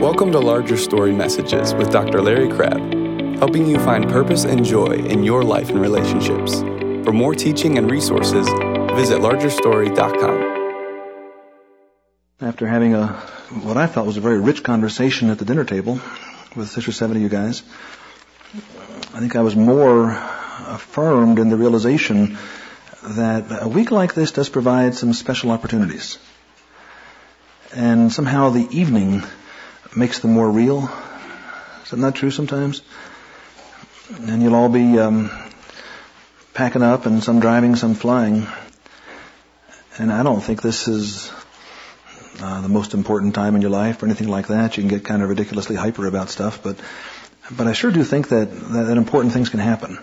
Welcome to Larger Story Messages with Dr. Larry Crabb, helping you find purpose and joy in your life and relationships. For more teaching and resources, visit largerstory.com. After having what I felt was a very rich conversation at the dinner table with 6 or 7 of you guys, I think I was more affirmed in the realization that a week like this does provide some special opportunities. And somehow the evening makes them more real. Is that not true sometimes? And you'll all be packing up, and some driving, some flying. And I don't think this is the most important time in your life or anything like that. You can get kind of ridiculously hyper about stuff, but I sure do think that important things can happen.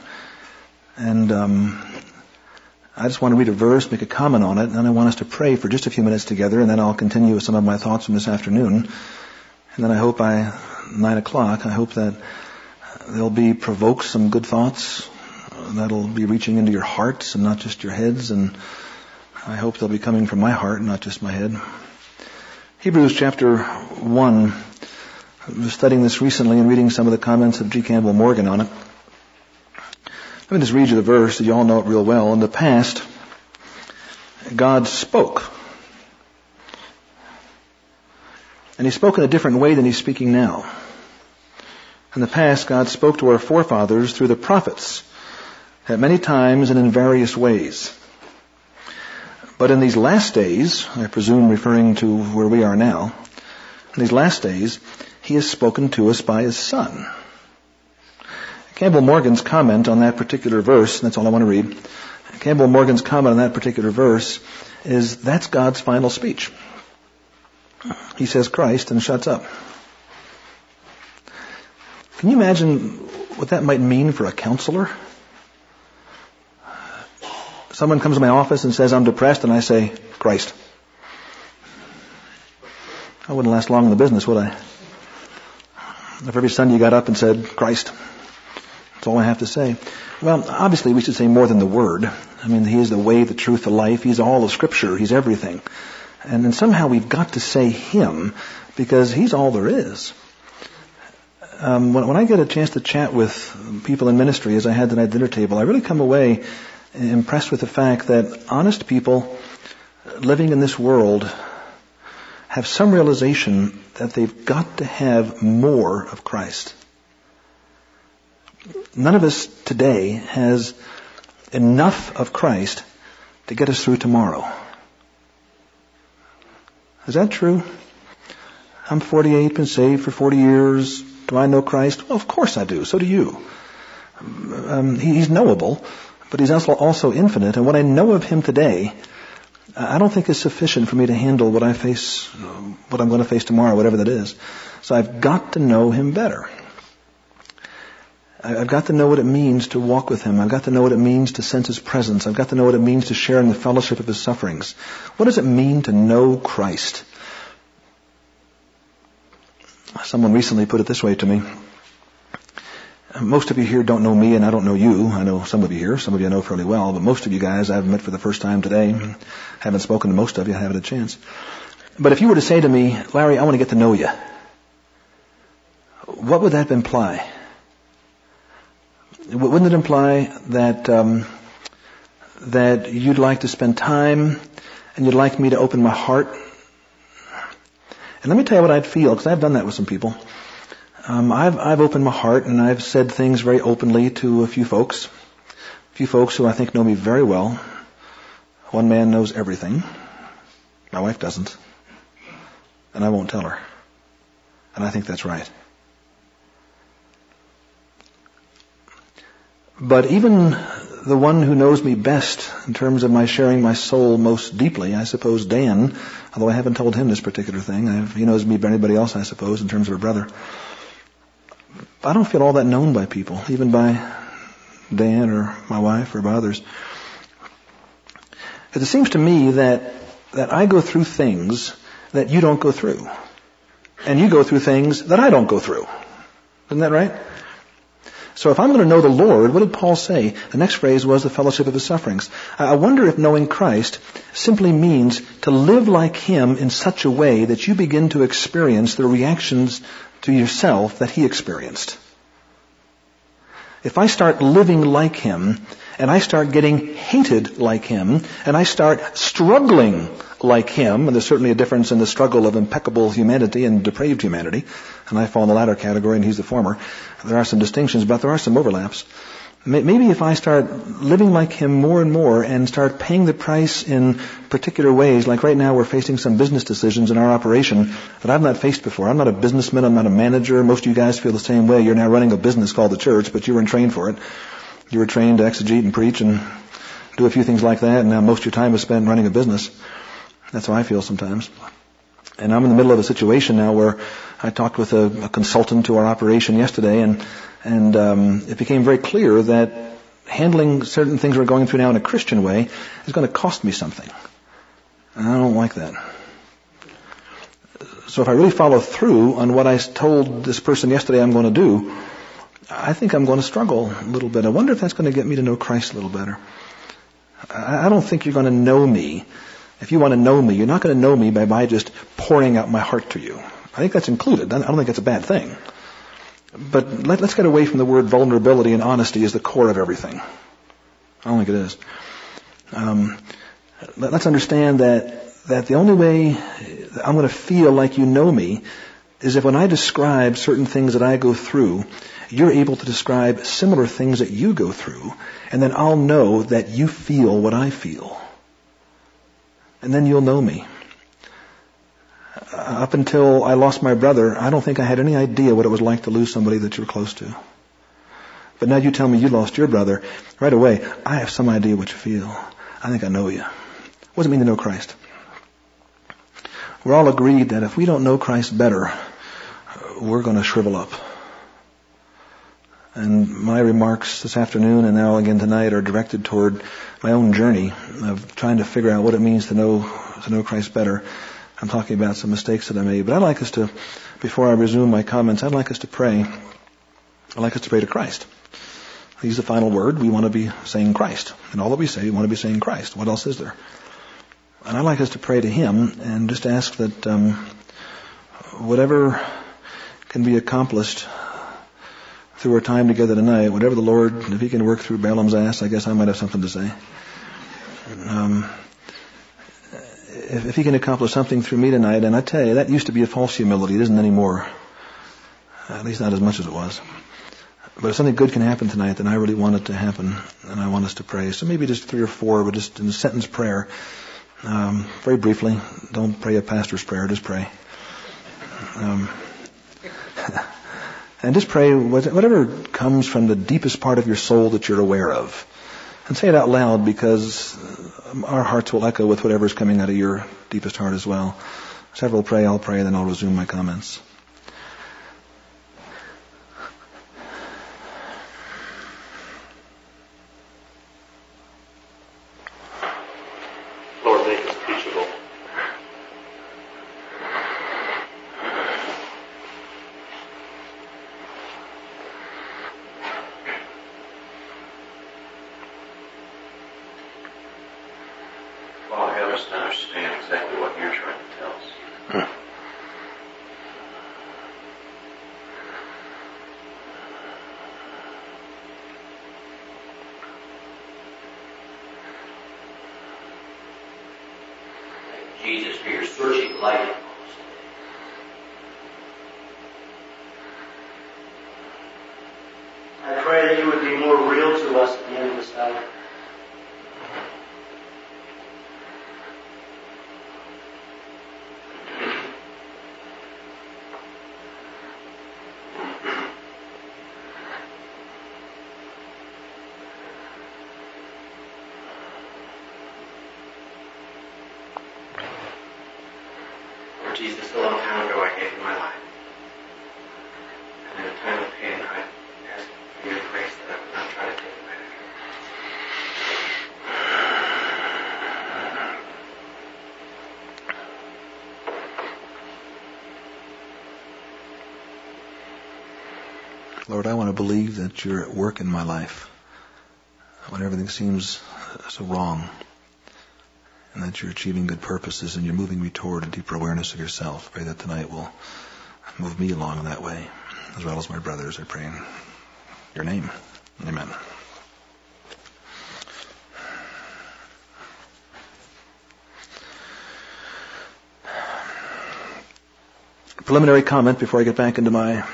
And I just want to read a verse, make a comment on it, and I want us to pray for just a few minutes together, and then I'll continue with some of my thoughts from this afternoon. And then I hope by 9 o'clock, I hope that they'll be provoked some good thoughts that'll be reaching into your hearts and not just your heads. And I hope they'll be coming from my heart, not just my head. Hebrews chapter 1. I was studying this recently and reading some of the comments of G. Campbell Morgan on it. Let me just read you the verse. You all know it real well. In the past, God spoke. And He spoke in a different way than He's speaking now. In the past, God spoke to our forefathers through the prophets at many times and in various ways. But in these last days, I presume referring to where we are now, in these last days, He has spoken to us by His Son. Campbell Morgan's comment on that particular verse, and that's all I want to read, Campbell Morgan's comment on that particular verse is, that's God's final speech. He says Christ and shuts up. Can you imagine what that might mean for a counselor? Someone comes to my office and says, I'm depressed, and I say, Christ. I wouldn't last long in the business, would I? If every Sunday you got up and said, Christ. That's all I have to say. Well, obviously we should say more than the word. I mean, He is the way, the truth, the life. He's all of Scripture. He's everything. And then somehow we've got to say Him, because He's all there is. When I get a chance to chat with people in ministry, as I had tonight at dinner table, I really come away impressed with the fact that honest people living in this world have some realization that they've got to have more of Christ. None of us today has enough of Christ to get us through tomorrow. Is that true? I'm 48, been saved for 40 years. Do I know Christ? Well, of course I do. So do you. He's knowable, but He's also infinite. And what I know of Him today, I don't think is sufficient for me to handle what I face, what I'm going to face tomorrow, whatever that is. So I've got to know Him better. I've got to know what it means to walk with Him. I've got to know what it means to sense His presence. I've got to know what it means to share in the fellowship of His sufferings. What does it mean to know Christ? Someone recently put it this way to me. Most of you here don't know me, and I don't know you. I know some of you here. Some of you I know fairly well, but most of you guys I've met for the first time today. I haven't spoken to most of you. I haven't had a chance. But if you were to say to me, Larry, I want to get to know you, what would that imply? Wouldn't it imply that you'd like to spend time and you'd like me to open my heart? And let me tell you what I'd feel, because I've done that with some people. I've opened my heart, and I've said things very openly to a few folks who I think know me very well. One man knows everything. My wife doesn't. And I won't tell her. And I think that's right. But even the one who knows me best in terms of my sharing my soul most deeply, I suppose Dan, although I haven't told him this particular thing, he knows me better than anybody else, I suppose, in terms of a brother. I don't feel all that known by people, even by Dan or my wife or by others. It seems to me that I go through things that you don't go through. And you go through things that I don't go through. Isn't that right? So if I'm going to know the Lord, what did Paul say? The next phrase was the fellowship of his sufferings. I wonder if knowing Christ simply means to live like him in such a way that you begin to experience the reactions to yourself that he experienced. If I start living like him, and I start getting hated like him, and I start struggling like him, and there's certainly a difference in the struggle of impeccable humanity and depraved humanity, and I fall in the latter category and he's the former. There are some distinctions, but there are some overlaps. Maybe if I start living like him more and more and start paying the price in particular ways, like right now we're facing some business decisions in our operation that I've not faced before. I'm not a businessman. I'm not a manager. Most of you guys feel the same way. You're now running a business called the church, but you weren't trained for it. You were trained to exegete and preach and do a few things like that, and now most of your time is spent running a business. That's how I feel sometimes. And I'm in the middle of a situation now where I talked with a consultant to our operation yesterday, and it became very clear that handling certain things we're going through now in a Christian way is going to cost me something. And I don't like that. So if I really follow through on what I told this person yesterday I'm going to do, I think I'm going to struggle a little bit. I wonder if that's going to get me to know Christ a little better. I don't think you're going to know me. If you want to know me, you're not going to know me by just pouring out my heart to you. I think that's included. I don't think that's a bad thing. But let's get away from the word vulnerability, and honesty is the core of everything. I don't think it is. Let's understand that the only way I'm going to feel like you know me is if when I describe certain things that I go through, you're able to describe similar things that you go through, and then I'll know that you feel what I feel. And then you'll know me. Up until I lost my brother, I don't think I had any idea what it was like to lose somebody that you were close to. But now you tell me you lost your brother, right away, I have some idea what you feel. I think I know you. What does it mean to know Christ? We're all agreed that if we don't know Christ better, we're going to shrivel up. And my remarks this afternoon and now again tonight are directed toward my own journey of trying to figure out what it means to know Christ better. I'm talking about some mistakes that I made. But I'd like us to, before I resume my comments, I'd like us to pray. I'd like us to pray to Christ. He's the final word. We want to be saying Christ. And all that we say, we want to be saying Christ. What else is there? And I'd like us to pray to him and just ask that whatever can be accomplished through our time together tonight, whatever the Lord, if he can work through Balaam's ass, I guess I might have something to say. If he can accomplish something through me tonight, and I tell you, that used to be a false humility. It isn't anymore. At least not as much as it was. But if something good can happen tonight, then I really want it to happen, and I want us to pray. So maybe just 3 or 4, but just in a sentence prayer, very briefly. Don't pray a pastor's prayer, just pray. And just pray whatever comes from the deepest part of your soul that you're aware of. And say it out loud, because our hearts will echo with whatever's coming out of your deepest heart as well. Several pray, I'll pray, then I'll resume my comments. Jesus, for your searching light. I pray that you would be more real to us at the end of this hour. Lord, I want to believe that you're at work in my life when everything seems so wrong, and that you're achieving good purposes and you're moving me toward a deeper awareness of yourself. Pray that tonight will move me along that way, as well as my brothers. I pray in your name. Amen. Preliminary comment before I get back into my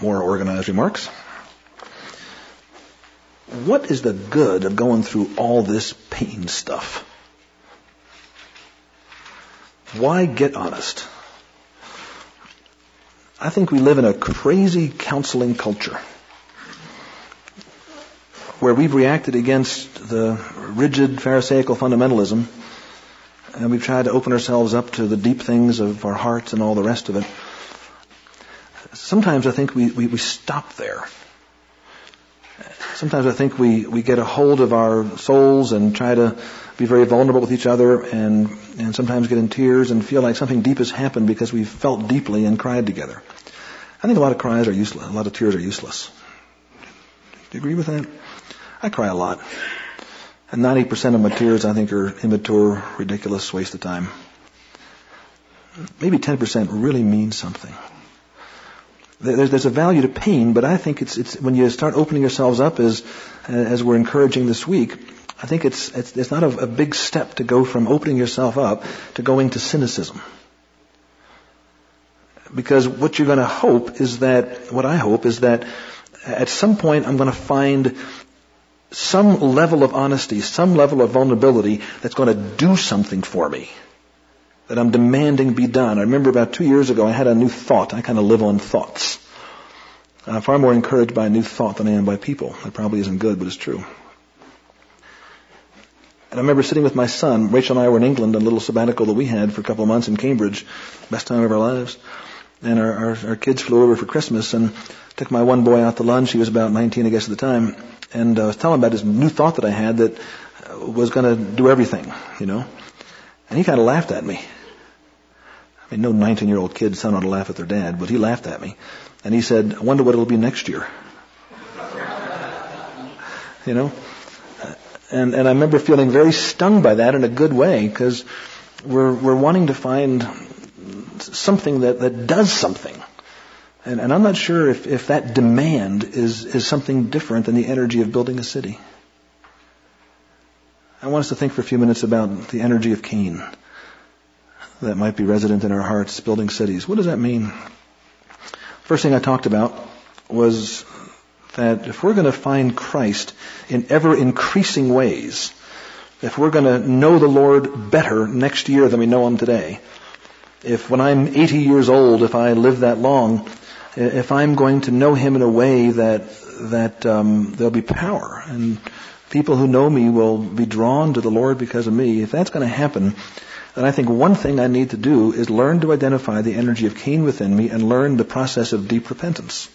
more organized remarks. What is the good of going through all this pain stuff? Why get honest? I think we live in a crazy counseling culture where we've reacted against the rigid Pharisaical fundamentalism, and we've tried to open ourselves up to the deep things of our hearts and all the rest of it. Sometimes I think we stop there. Sometimes I think we get a hold of our souls and try to be very vulnerable with each other, and sometimes get in tears and feel like something deep has happened because we've felt deeply and cried together. I think a lot of cries are useless. A lot of tears are useless. Do you agree with that? I cry a lot. And 90% of my tears, I think, are immature, ridiculous, waste of time. Maybe 10% really means something. There's a value to pain, but I think it's when you start opening yourselves up as we're encouraging this week, I think it's not a big step to go from opening yourself up to going to cynicism. Because what you're going to hope is that, what I hope is that at some point I'm going to find some level of honesty, some level of vulnerability that's going to do something for me, that I'm demanding be done. I remember about 2 years ago, I had a new thought. I kind of live on thoughts. I'm far more encouraged by a new thought than I am by people. That probably isn't good, but it's true. And I remember sitting with my son. Rachel and I were in England on a little sabbatical that we had for a couple of months in Cambridge. Best time of our lives. And our kids flew over for Christmas, and took my one boy out to lunch. He was about 19, I guess, at the time. And I was telling him about this new thought that I had that was going to do everything, you know. And he kind of laughed at me. I mean, no 19-year-old kid son ought to laugh at their dad, but he laughed at me. And he said, "I wonder what it'll be next year." You know? And I remember feeling very stung by that in a good way, because we're wanting to find something that does something. And I'm not sure if that demand is something different than the energy of building a city. I want us to think for a few minutes about the energy of Cain that might be resident in our hearts, building cities. What does that mean? First thing I talked about was that if we're going to find Christ in ever-increasing ways, if we're going to know the Lord better next year than we know Him today, if when I'm 80 years old, if I live that long, if I'm going to know Him in a way that there'll be power and people who know me will be drawn to the Lord because of me. If that's going to happen, then I think one thing I need to do is learn to identify the energy of Cain within me and learn the process of deep repentance.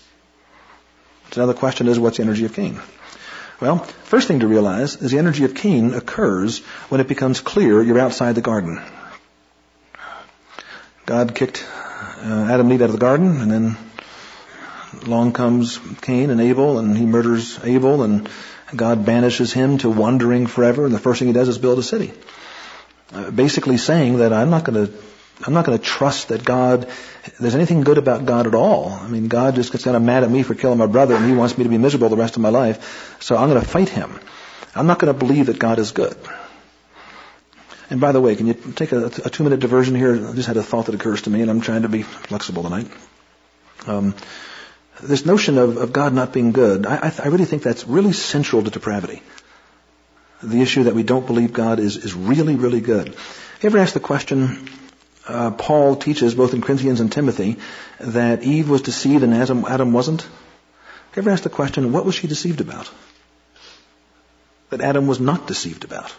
So now the question is, what's the energy of Cain? Well, first thing to realize is the energy of Cain occurs when it becomes clear you're outside the garden. God kicked Adam and Eve out of the garden, and then along comes Cain and Abel, and he murders Abel, and God banishes him to wandering forever, and the first thing he does is build a city. Basically saying that I'm not going to trust that God, there's anything good about God at all. I mean, God just gets kind of mad at me for killing my brother, and He wants me to be miserable the rest of my life, so I'm going to fight Him. I'm not going to believe that God is good. And by the way, can you take a 2-minute diversion here? I just had a thought that occurs to me, and I'm trying to be flexible tonight. This notion of God not being good, I really think that's really central to depravity. The issue that we don't believe God is really, really good. Have you ever asked the question, Paul teaches both in Corinthians and Timothy that Eve was deceived and Adam wasn't? Have you ever asked the question, what was she deceived about? That Adam was not deceived about.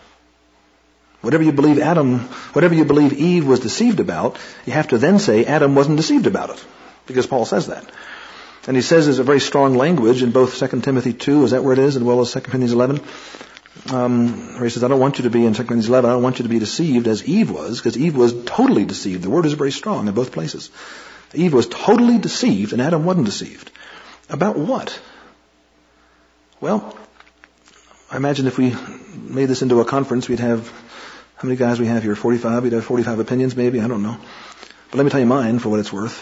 Whatever you believe Eve was deceived about, you have to then say Adam wasn't deceived about it, because Paul says that. And he says there's a very strong language in both 2 Timothy 2, is that where it is, as well as 2 Corinthians 11, where he says, I don't want you to be, in 2 Corinthians 11, I don't want you to be deceived as Eve was, because Eve was totally deceived. The word is very strong in both places. Eve was totally deceived, and Adam wasn't deceived. About what? Well, I imagine if we made this into a conference, we'd have, how many guys we have here? 45? We'd have 45 opinions maybe, I don't know. But let me tell you mine for what it's worth.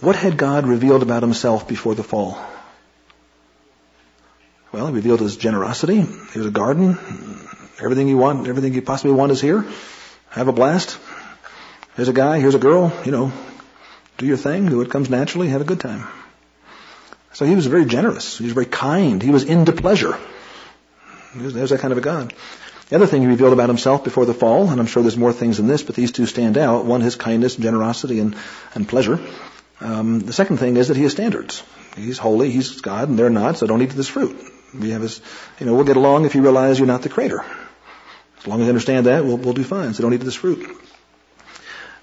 What had God revealed about himself before the fall? Well, he revealed his generosity. Here's a garden. Everything you want, everything you possibly want is here. Have a blast. Here's a guy, here's a girl, you know, do your thing, do what comes naturally, have a good time. So he was very generous. He was very kind. He was into pleasure. There's that kind of a God. The other thing he revealed about himself before the fall, and I'm sure there's more things than this, but these two stand out. One, his kindness, generosity, and pleasure. The second thing is that he has standards. He's holy, he's God, and they're not, so don't eat this fruit. We have his, you know, we'll get along if you realize you're not the creator. As long as you understand that, we'll do fine, so don't eat this fruit.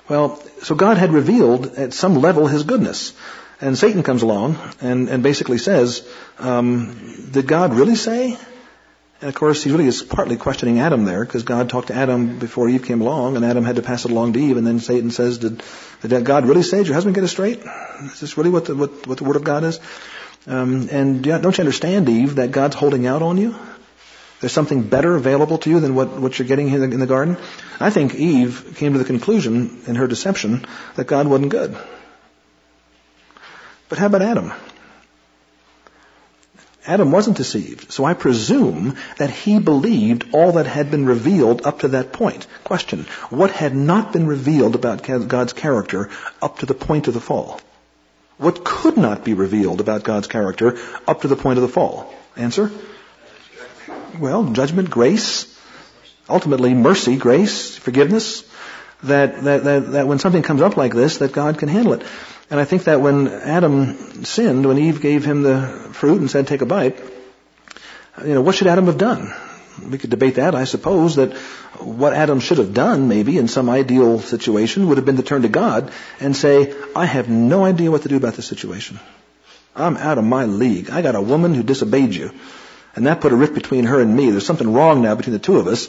Well, so God had revealed at some level his goodness. And Satan comes along and basically says, did God really say? And of course, he really is partly questioning Adam there, because God talked to Adam before Eve came along, and Adam had to pass it along to Eve, and then Satan says, did God really say, did your husband get it straight? Is this really what the Word of God is? And don't you understand, Eve, that God's holding out on you? There's something better available to you than what you're getting here in the garden? I think Eve came to the conclusion, in her deception, that God wasn't good. But how about Adam? Adam wasn't deceived, so I presume that he believed all that had been revealed up to that point. Question, what had not been revealed about God's character up to the point of the fall? What could not be revealed about God's character up to the point of the fall? Answer? Well, judgment, grace, ultimately mercy, grace, forgiveness, that when something comes up like this, that God can handle it. And I think that when Adam sinned, when Eve gave him the fruit and said, take a bite, you know, what should Adam have done? We could debate that, I suppose, that what Adam should have done, maybe, in some ideal situation, would have been to turn to God and say, I have no idea what to do about this situation. I'm out of my league. I got a woman who disobeyed you. And that put a rift between her and me. There's something wrong now between the two of us.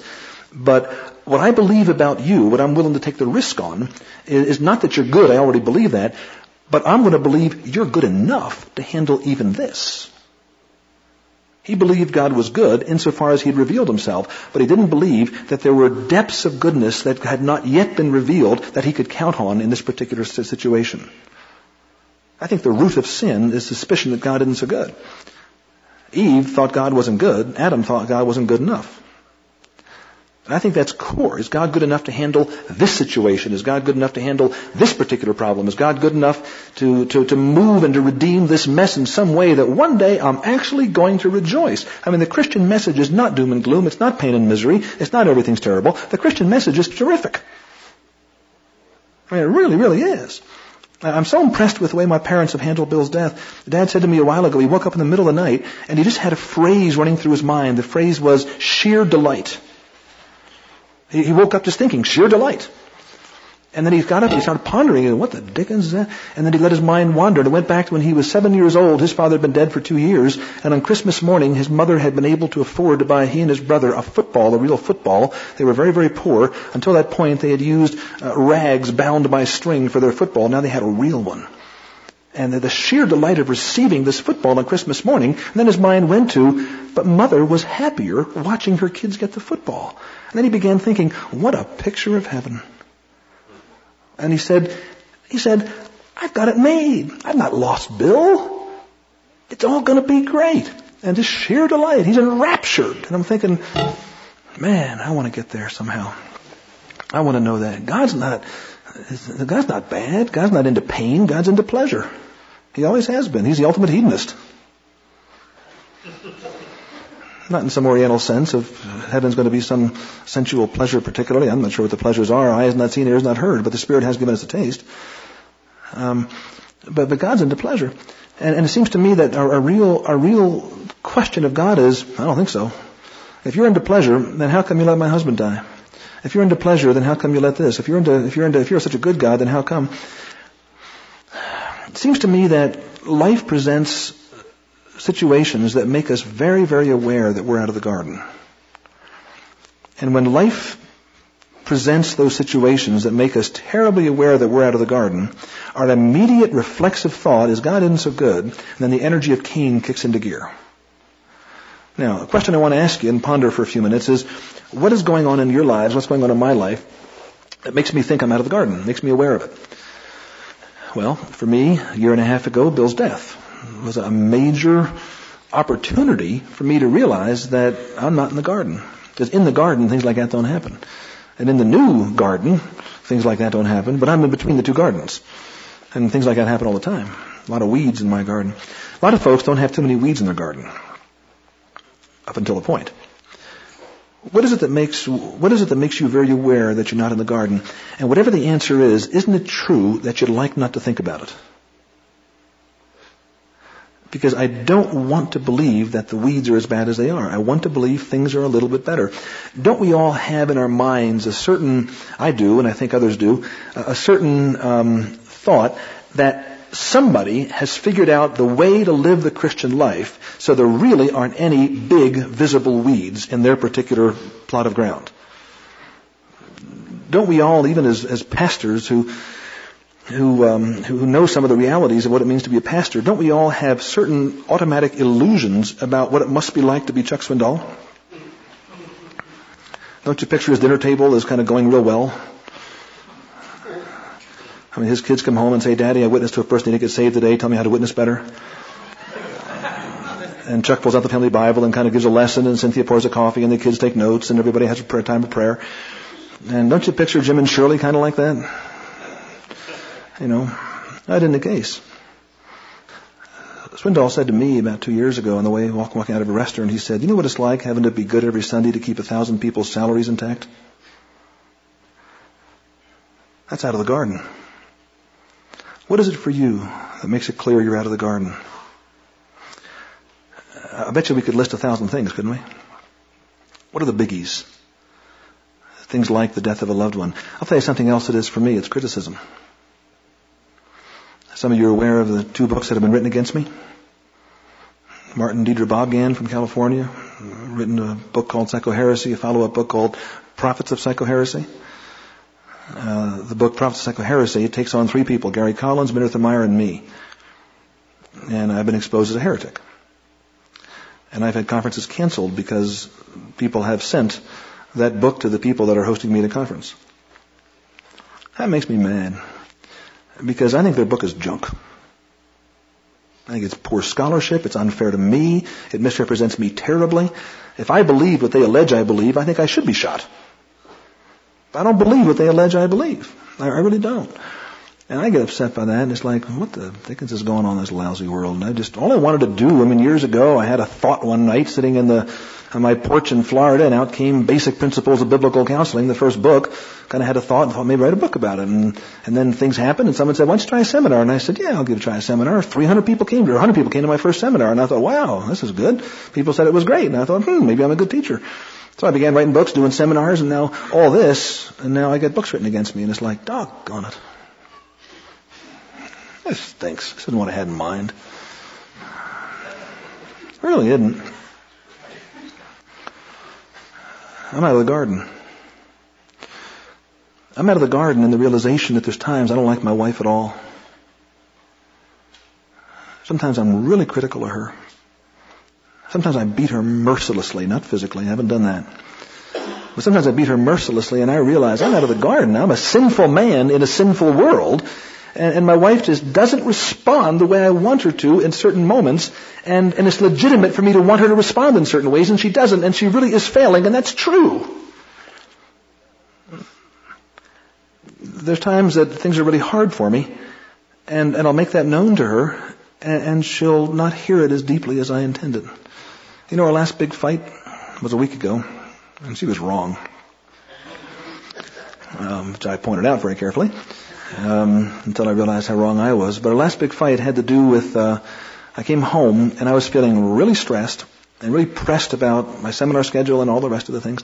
But what I believe about you, what I'm willing to take the risk on, is not that you're good. I already believe that. But I'm going to believe you're good enough to handle even this. He believed God was good insofar as he'd revealed himself, but he didn't believe that there were depths of goodness that had not yet been revealed that he could count on in this particular situation. I think the root of sin is suspicion that God isn't so good. Eve thought God wasn't good. Adam thought God wasn't good enough. And I think that's core. Is God good enough to handle this situation? Is God good enough to handle this particular problem? Is God good enough to move and to redeem this mess in some way that one day I'm actually going to rejoice? I mean, the Christian message is not doom and gloom. It's not pain and misery. It's not everything's terrible. The Christian message is terrific. I mean, it really, really is. I'm so impressed with the way my parents have handled Bill's death. Dad said to me a while ago, he woke up in the middle of the night, and he just had a phrase running through his mind. The phrase was sheer delight. He woke up just thinking, sheer delight. And then he got up and he started pondering, what the dickens is that? And then he let his mind wander, and it went back to when he was 7 years old. His father had been dead for 2 years, and on Christmas morning, his mother had been able to afford to buy he and his brother a football, a real football. They were very, very poor. Until that point, they had used rags bound by string for their football. Now they had a real one. And the sheer delight of receiving this football on Christmas morning, and then his mind went to, but mother was happier watching her kids get the football. And then he began thinking, what a picture of heaven. And he said, I've got it made. I've not lost Bill. It's all going to be great. And just sheer delight. He's enraptured. And I'm thinking, man, I want to get there somehow. I want to know that. God's not bad. God's not into pain. God's into pleasure. He always has been. He's the ultimate hedonist. Not in some oriental sense of heaven's going to be some sensual pleasure particularly. I'm not sure what the pleasures are. Eye has not seen, ear has not heard, but the Spirit has given us a taste. But God's into pleasure. And it seems to me that our real question of God is, I don't think so. If you're into pleasure, then how come you let my husband die? If you're into pleasure, then how come you let this? If you're such a good God, then how come? It seems to me that life presents situations that make us very, very aware that we're out of the garden. And when life presents those situations that make us terribly aware that we're out of the garden, Our immediate reflexive thought is, God isn't so good, and then the energy of Cain kicks into gear. Now, the question I want to ask you and ponder for a few minutes is, what is going on in your lives, what's going on in my life, that makes me think I'm out of the garden, makes me aware of it? Well, for me, a year and a half ago, Bill's death was a major opportunity for me to realize that I'm not in the garden. Because in the garden, things like that don't happen. And in the new garden, things like that don't happen, but I'm in between the two gardens. And things like that happen all the time. A lot of weeds in my garden. A lot of folks don't have too many weeds in their garden. Up until a point. What is it that makes you very aware that you're not in the garden? And whatever the answer is, isn't it true that you'd like not to think about it? Because I don't want to believe that the weeds are as bad as they are. I want to believe things are a little bit better. Don't we all have in our minds a certain, I do, and I think others do, a certain thought that somebody has figured out the way to live the Christian life so there really aren't any big visible weeds in their particular plot of ground? Don't we all, even as pastors who know some of the realities of what it means to be a pastor, don't we all have certain automatic illusions about what it must be like to be Chuck Swindoll? Don't you picture his dinner table as kind of going real well? I mean, his kids come home and say, Daddy, I witnessed to a person who didn't get saved today. Tell me how to witness better. And Chuck pulls out the family Bible and kind of gives a lesson, and Cynthia pours a coffee, and the kids take notes, and everybody has a prayer time of prayer. And don't you picture Jim and Shirley kind of like that? You know, that isn't the case. Swindoll said to me about 2 years ago on the way walking out of a restaurant, he said, you know what it's like having to be good every Sunday to keep 1,000 people's salaries intact? That's out of the garden. What is it for you that makes it clear you're out of the garden? I bet you we could list 1,000 things, couldn't we? What are the biggies? Things like the death of a loved one. I'll tell you something else that is for me. It's criticism. Some of you are aware of the two books that have been written against me. Martin Deidre Bobgan from California, written a book called Psychoheresy, a follow-up book called Prophets of Psychoheresy. The book Prophets of Psychoheresy, it takes on three people, Gary Collins, Meredith Meyer, and me. And I've been exposed as a heretic. And I've had conferences canceled because people have sent that book to the people that are hosting me at a conference. That makes me mad. Because I think their book is junk. I think it's poor scholarship. It's unfair to me. It misrepresents me terribly. If I believe what they allege I believe, I think I should be shot. I don't believe what they allege I believe. I really don't. And I get upset by that. And it's like, what the dickens is going on in this lousy world? And all I wanted to do, I mean, years ago, I had a thought one night sitting on my porch in Florida, and out came Basic Principles of Biblical Counseling, the first book. Kind of had a thought and thought maybe write a book about it. And then things happened, and someone said, why don't you try a seminar? And I said, yeah, I'll give it a try a seminar. 100 people came to my first seminar. And I thought, wow, this is good. People said it was great. And I thought, maybe I'm a good teacher. So I began writing books, doing seminars, and now all this, and now I get books written against me. And it's like, doggone it. This stinks. This isn't what I had in mind. It really isn't. I'm out of the garden. I'm out of the garden in the realization that there's times I don't like my wife at all. Sometimes I'm really critical of her. Sometimes I beat her mercilessly, not physically. I haven't done that. But sometimes I beat her mercilessly, and I realize I'm out of the garden. I'm a sinful man in a sinful world. And my wife just doesn't respond the way I want her to in certain moments. And it's legitimate for me to want her to respond in certain ways, and she doesn't. And she really is failing, and that's true. There's times that things are really hard for me, and I'll make that known to her, and she'll not hear it as deeply as I intended. You know, our last big fight was a week ago, and she was wrong, which I pointed out very carefully. Until I realized how wrong I was. But our last big fight had to do with, I came home and I was feeling really stressed and really pressed about my seminar schedule and all the rest of the things.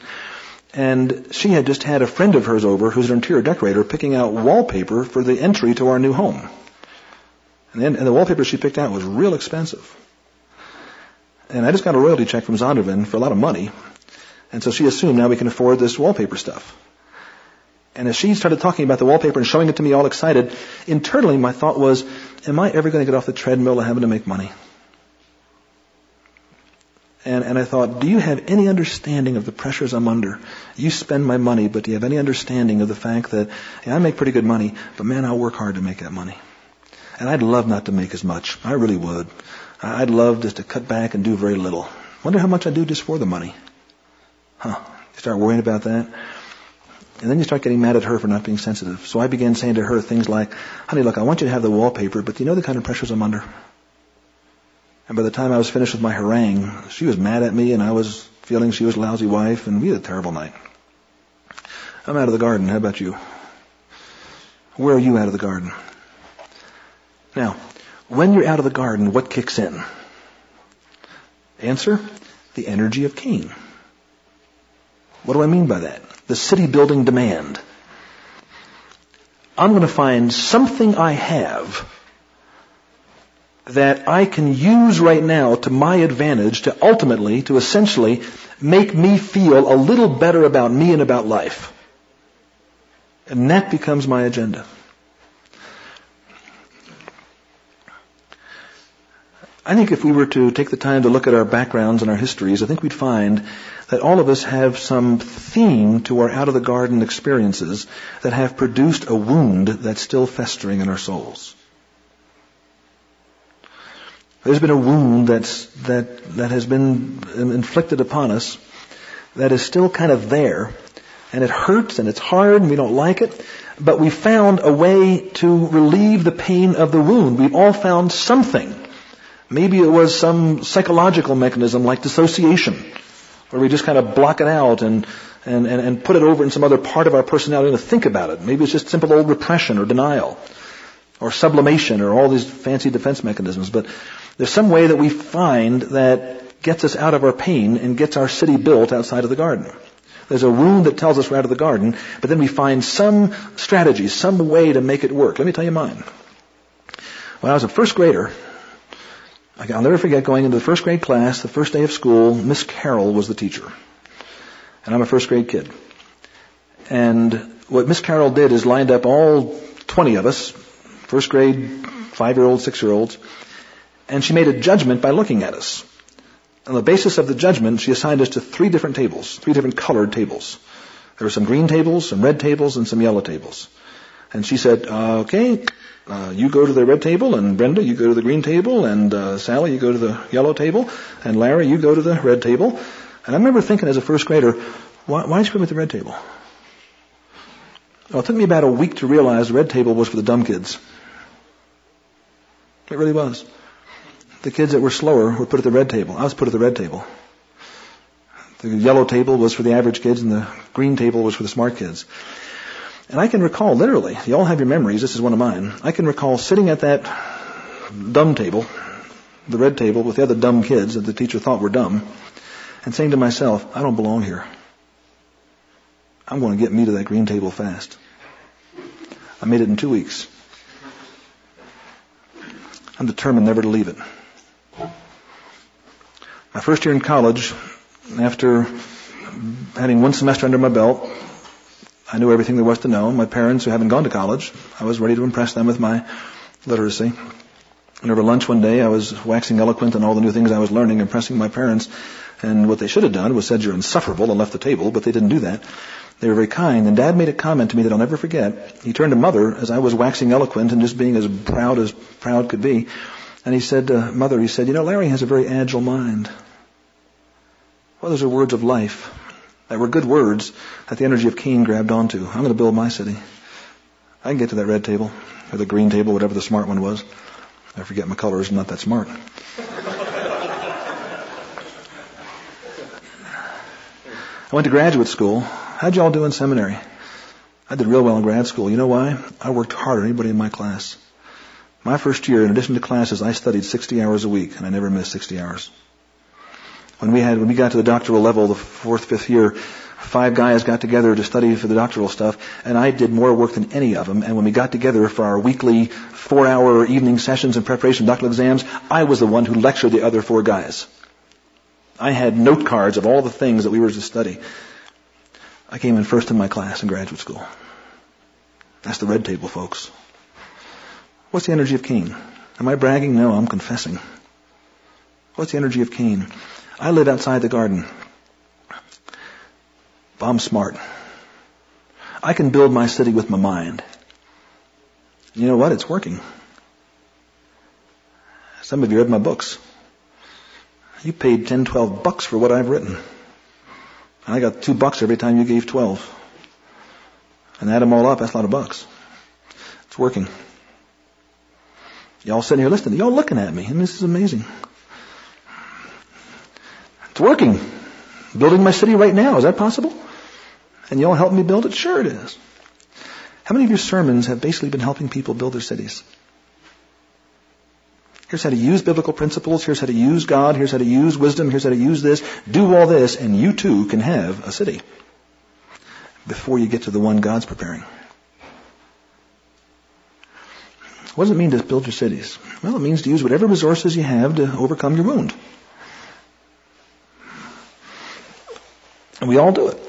And she had just had a friend of hers over who's an interior decorator picking out wallpaper for the entry to our new home. And the wallpaper she picked out was real expensive. And I just got a royalty check from Zondervan for a lot of money. And so she assumed now we can afford this wallpaper stuff. And as she started talking about the wallpaper and showing it to me all excited, internally my thought was, am I ever going to get off the treadmill of having to make money? And I thought, do you have any understanding of the pressures I'm under? You spend my money, but do you have any understanding of the fact that, hey, I make pretty good money, but man, I'll work hard to make that money. And I'd love not to make as much. I really would. I'd love just to cut back and do very little. Wonder how much I do just for the money. Huh. You start worrying about that. And then you start getting mad at her for not being sensitive. So I began saying to her things like, honey, look, I want you to have the wallpaper, but do you know the kind of pressures I'm under? And by the time I was finished with my harangue, she was mad at me, and I was feeling she was a lousy wife, and we had a terrible night. I'm out of the garden. How about you? Where are you out of the garden? Now, when you're out of the garden, what kicks in? Answer, the energy of Cain. What do I mean by that? The city-building demand. I'm going to find something I have that I can use right now to my advantage to ultimately, to essentially make me feel a little better about me and about life. And that becomes my agenda. I think if we were to take the time to look at our backgrounds and our histories, I think we'd find that all of us have some theme to our out-of-the-garden experiences that have produced a wound that's still festering in our souls. There's been a wound that has been inflicted upon us that is still kind of there, and it hurts and it's hard and we don't like it, but we found a way to relieve the pain of the wound. We've all found something. Maybe it was some psychological mechanism like dissociation, where we just kind of block it out and put it over in some other part of our personality to think about it. Maybe it's just simple old repression or denial or sublimation or all these fancy defense mechanisms. But there's some way that we find that gets us out of our pain and gets our city built outside of the garden. There's a wound that tells us we're out of the garden, but then we find some strategy, some way to make it work. Let me tell you mine. When I was a first grader, I'll never forget going into the first grade class, the first day of school. Miss Carol was the teacher. And I'm a first grade kid. And what Miss Carol did is lined up all 20 of us, first grade, 5-year-olds, 6-year-olds, and she made a judgment by looking at us. On the basis of the judgment, she assigned us to 3 different tables, 3 different colored tables. There were some green tables, some red tables, and some yellow tables. And she said, okay, you go to the red table, and Brenda, you go to the green table, and Sally, you go to the yellow table, and Larry, you go to the red table. And I remember thinking as a first grader, why did you go to the red table? Well, it took me about a week to realize the red table was for the dumb kids. It really was. The kids that were slower were put at the red table. I was put at the red table. The yellow table was for the average kids, and the green table was for the smart kids. And I can recall, literally, you all have your memories, this is one of mine, I can recall sitting at that dumb table, the red table, with the other dumb kids that the teacher thought were dumb, and saying to myself, I don't belong here. I'm going to get me to that green table fast. I made it in 2 weeks. I'm determined never to leave it. My first year in college, after having one semester under my belt, I knew everything there was to know. My parents, who hadn't gone to college, I was ready to impress them with my literacy. And over lunch one day, I was waxing eloquent on all the new things I was learning, impressing my parents. And what they should have done was said, you're insufferable, and left the table, but they didn't do that. They were very kind. And Dad made a comment to me that I'll never forget. He turned to Mother as I was waxing eloquent and just being as proud could be. And he said to Mother, he said, you know, Larry has a very agile mind. Well, those are words of life. That were good words that the energy of Cain grabbed onto. I'm going to build my city. I can get to that red table, or the green table, whatever the smart one was. I forget my colors, I'm not that smart. I went to graduate school. How'd you all do in seminary? I did real well in grad school. You know why? I worked harder than anybody in my class. My first year, in addition to classes, I studied 60 hours a week, and I never missed 60 hours. When we got to the doctoral level, the 4th, 5th year, 5 guys got together to study for the doctoral stuff, and I did more work than any of them. And when we got together for our weekly 4-hour evening sessions in preparation for doctoral exams, I was the one who lectured the other 4 guys. I had note cards of all the things that we were to study. I came in first in my class in graduate school. That's the red table, folks. What's the energy of Cain? Am I bragging? No, I'm confessing. What's the energy of Cain? I live outside the garden. But I'm smart. I can build my city with my mind. You know what? It's working. Some of you read my books. You paid 10, 12 bucks for what I've written. And I got $2 every time you gave 12. And add them all up, that's a lot of bucks. It's working. Y'all sitting here listening. Y'all looking at me. And this is amazing. It's working. Building my city right now. Is that possible? And y'all help me build it? Sure it is. How many of your sermons have basically been helping people build their cities? Here's how to use biblical principles. Here's how to use God. Here's how to use wisdom. Here's how to use this. Do all this, and you too can have a city before you get to the one God's preparing. What does it mean to build your cities? Well, it means to use whatever resources you have to overcome your wound. And we all do it.